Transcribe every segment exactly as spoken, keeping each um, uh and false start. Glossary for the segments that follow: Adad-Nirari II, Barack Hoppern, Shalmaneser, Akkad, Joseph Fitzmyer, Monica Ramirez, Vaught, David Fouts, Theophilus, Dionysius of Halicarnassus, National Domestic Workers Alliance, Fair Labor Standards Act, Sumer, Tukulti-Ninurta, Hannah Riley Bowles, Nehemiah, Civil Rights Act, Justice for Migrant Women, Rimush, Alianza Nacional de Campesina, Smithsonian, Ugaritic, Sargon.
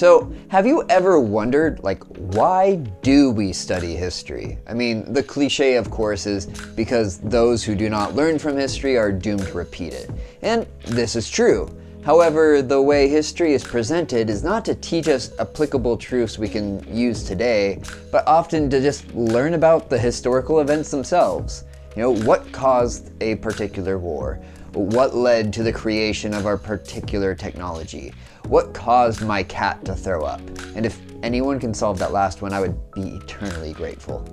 So have you ever wondered, like, why do we study history? I mean, the cliche, of course, is because those who do not learn from history are doomed to repeat it. And this is true. However, the way history is presented is not to teach us applicable truths we can use today, but often to just learn about the historical events themselves. You know, what caused a particular war? What led to the creation of our particular technology? What caused my cat to throw up? And if anyone can solve that last one, I would be eternally grateful.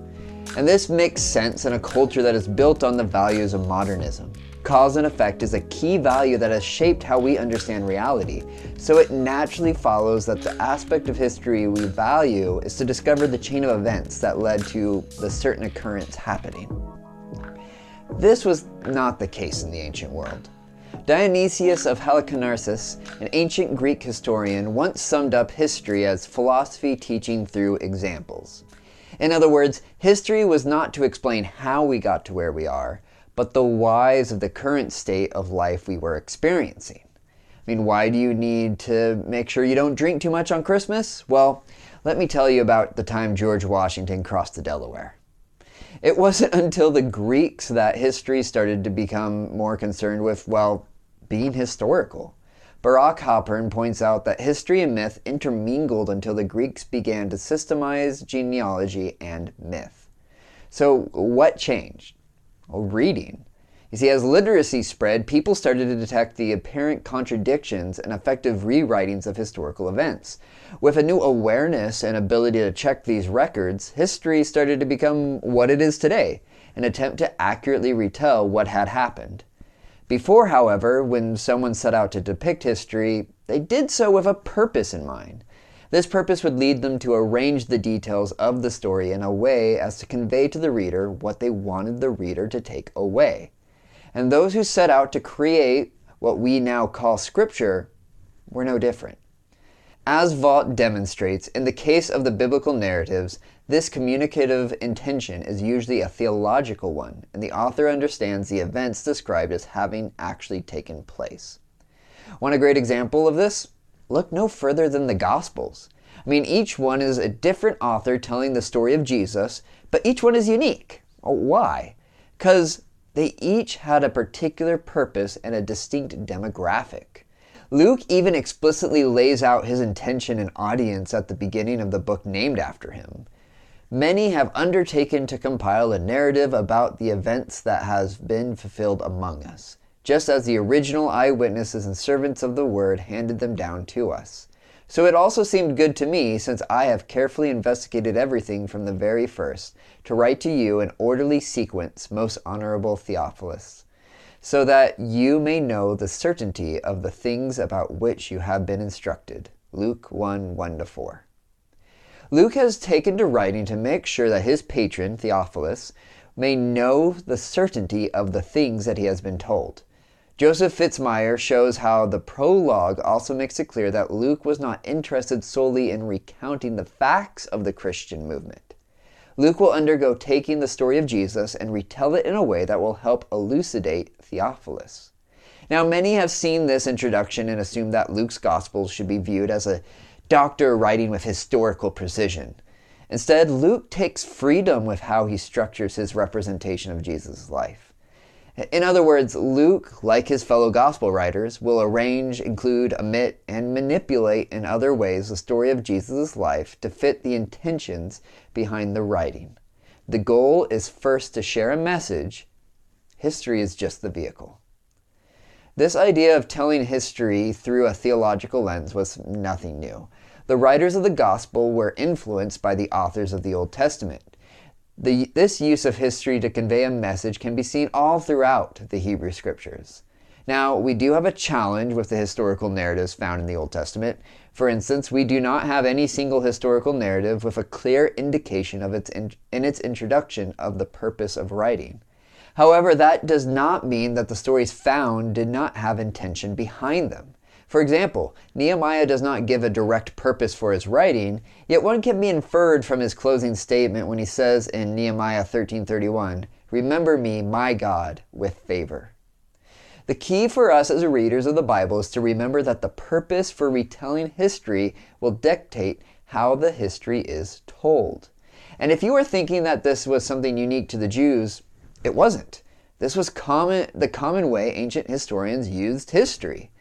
And this makes sense in a culture that is built on the values of modernism. Cause and effect is a key value that has shaped how we understand reality, so it naturally follows that the aspect of history we value is to discover the chain of events that led to the certain occurrence happening. This was not the case in the ancient world. Dionysius of Halicarnassus, an ancient Greek historian, once summed up history as philosophy teaching through examples. In other words, history was not to explain how we got to where we are, but the whys of the current state of life we were experiencing. I mean, why do you need to make sure you don't drink too much on Christmas? Well, let me tell you about the time George Washington crossed the Delaware. It wasn't until the Greeks that history started to become more concerned with, well, being historical. Barack Hoppern points out that history and myth intermingled until the Greeks began to systemize genealogy and myth. So what changed? Well, reading. You see, as literacy spread, people started to detect the apparent contradictions and effective rewritings of historical events. With a new awareness and ability to check these records, history started to become what it is today, an attempt to accurately retell what had happened. Before, however, when someone set out to depict history, they did so with a purpose in mind. This purpose would lead them to arrange the details of the story in a way as to convey to the reader what they wanted the reader to take away. And those who set out to create what we now call scripture were no different. As Vaught demonstrates, in the case of the biblical narratives, this communicative intention is usually a theological one, and the author understands the events described as having actually taken place. Want a great example of this? Look no further than the Gospels. I mean, each one is a different author telling the story of Jesus, but each one is unique. Why? Because they each had a particular purpose and a distinct demographic. Luke even explicitly lays out his intention and audience at the beginning of the book named after him. Many have undertaken to compile a narrative about the events that has been fulfilled among us, just as the original eyewitnesses and servants of the word handed them down to us. So it also seemed good to me, since I have carefully investigated everything from the very first, to write to you an orderly sequence, most honorable Theophilus, so that you may know the certainty of the things about which you have been instructed. Luke one, one to four. Luke has taken to writing to make sure that his patron, Theophilus, may know the certainty of the things that he has been told. Joseph Fitzmyer shows how the prologue also makes it clear that Luke was not interested solely in recounting the facts of the Christian movement. Luke will undergo taking the story of Jesus and retell it in a way that will help elucidate Theophilus. Now, many have seen this introduction and assume that Luke's Gospels should be viewed as a doctor writing with historical precision. Instead, Luke takes freedom with how he structures his representation of Jesus' life. In other words, Luke, like his fellow gospel writers, will arrange, include, omit, and manipulate in other ways the story of Jesus' life to fit the intentions behind the writing. The goal is first to share a message. History is just the vehicle. This idea of telling history through a theological lens was nothing new. The writers of the gospel were influenced by the authors of the Old Testament. The, this use of history to convey a message can be seen all throughout the Hebrew Scriptures. Now, we do have a challenge with the historical narratives found in the Old Testament. For instance, we do not have any single historical narrative with a clear indication of its in, in its introduction of the purpose of writing. However, that does not mean that the stories found did not have intention behind them. For example, Nehemiah does not give a direct purpose for his writing, yet one can be inferred from his closing statement when he says in Nehemiah thirteen thirty-one, "Remember me, my God, with favor." The key for us as readers of the Bible is to remember that the purpose for retelling history will dictate how the history is told. And if you were thinking that this was something unique to the Jews, it wasn't. This was common, the common way ancient historians used history.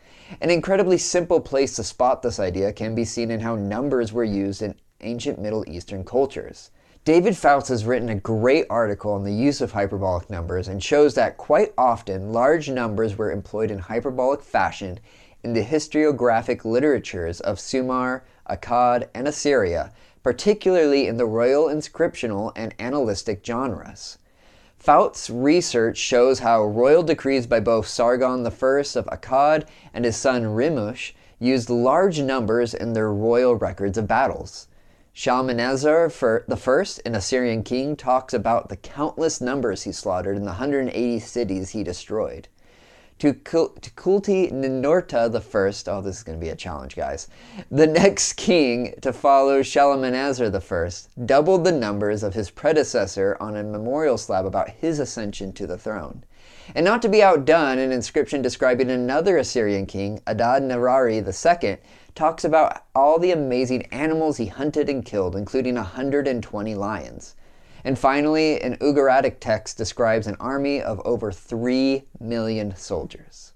An incredibly simple place to spot this idea can be seen in how numbers were used in ancient Middle Eastern cultures. David Fouts has written a great article on the use of hyperbolic numbers and shows that quite often large numbers were employed in hyperbolic fashion in the historiographic literatures of Sumer, Akkad, and Assyria, particularly in the royal inscriptional and annalistic genres. Fouts' research shows how royal decrees by both Sargon the First of Akkad and his son Rimush used large numbers in their royal records of battles. Shalmaneser the First, an Assyrian king, talks about the countless numbers he slaughtered in the one hundred eighty cities he destroyed. Tukulti-Ninurta the First, oh, this is going to be a challenge, guys, the next king to follow Shalmaneser the First, doubled the numbers of his predecessor on a memorial slab about his ascension to the throne. And not to be outdone, an inscription describing another Assyrian king, Adad-Nirari the Second, talks about all the amazing animals he hunted and killed, including one hundred twenty lions. And finally, an Ugaritic text describes an army of over three million soldiers.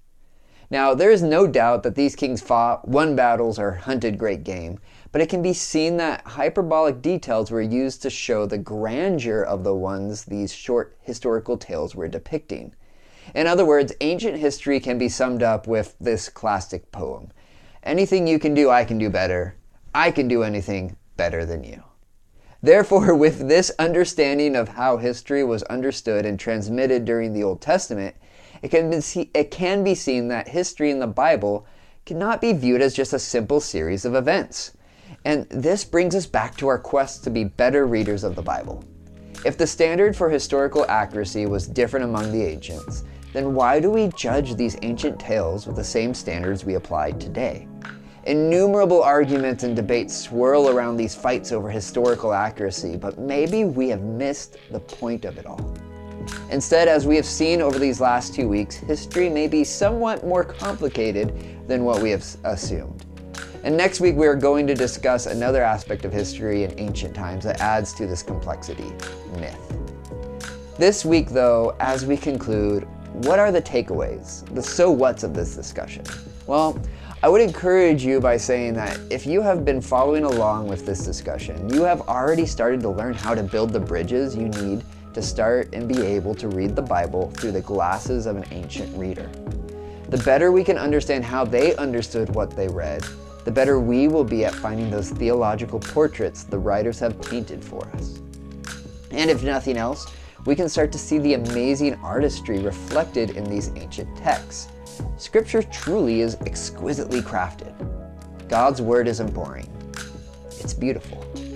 Now, there is no doubt that these kings fought, won battles, or hunted great game, but it can be seen that hyperbolic details were used to show the grandeur of the ones these short historical tales were depicting. In other words, ancient history can be summed up with this classic poem: anything you can do, I can do better. I can do anything better than you. Therefore, with this understanding of how history was understood and transmitted during the Old Testament, it can be, see, it can be seen that history in the Bible cannot be viewed as just a simple series of events. And this brings us back to our quest to be better readers of the Bible. If the standard for historical accuracy was different among the ancients, then why do we judge these ancient tales with the same standards we apply today? Innumerable arguments and debates swirl around these fights over historical accuracy, but maybe we have missed the point of it all. Instead, as we have seen over these last two weeks, history may be somewhat more complicated than what we have assumed. And next week, we are going to discuss another aspect of history in ancient times that adds to this complexity: myth. This week, though, as we conclude, what are the takeaways, the so what's of this discussion? Well, I would encourage you by saying that if you have been following along with this discussion, you have already started to learn how to build the bridges you need to start and be able to read the Bible through the glasses of an ancient reader. The better we can understand how they understood what they read, the better we will be at finding those theological portraits the writers have painted for us. And if nothing else, we can start to see the amazing artistry reflected in these ancient texts. Scripture truly is exquisitely crafted. God's word isn't boring. It's beautiful.